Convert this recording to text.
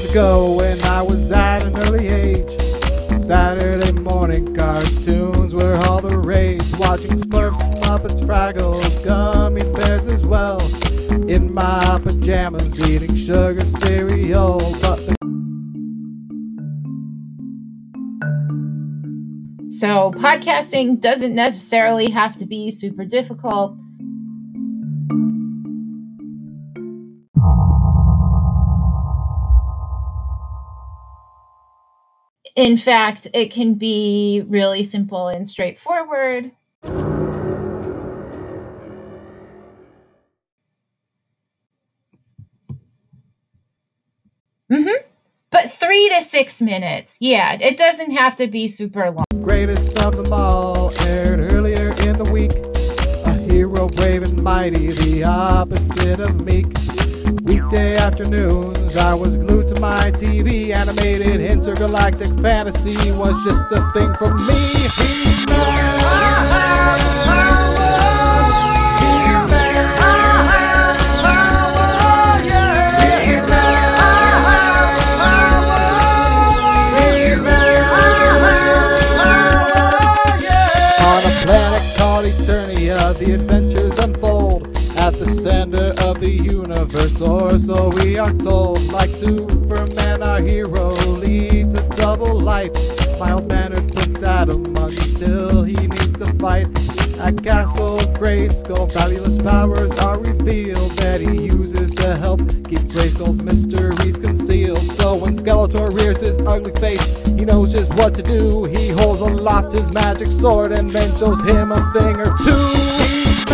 years ago when I was at an early age, Saturday morning cartoons were all the rage. Watching Smurfs, Muppets, Fraggles, Gummy Bears as well. In my pajamas eating sugar cereal, but so podcasting doesn't necessarily have to be super difficult. In fact, it can be really simple and straightforward. But 3 to 6 minutes. Yeah, it doesn't have to be super long. Greatest of them all aired earlier in the week. A hero brave and mighty, the opposite of meek. Weekday afternoons, I was glued to my TV. Animated intergalactic fantasy was just a thing for me. The adventures unfold at the center of the universe, or so we are told. Like Superman, our hero leads a double life. Mild-mannered puts Adam until he needs to fight. At Castle Grayskull, fabulous powers are revealed that he uses to help keep Grayskull's mysteries concealed. So when Skeletor rears his ugly face, he knows just what to do. He holds aloft his magic sword and then shows him a thing or two.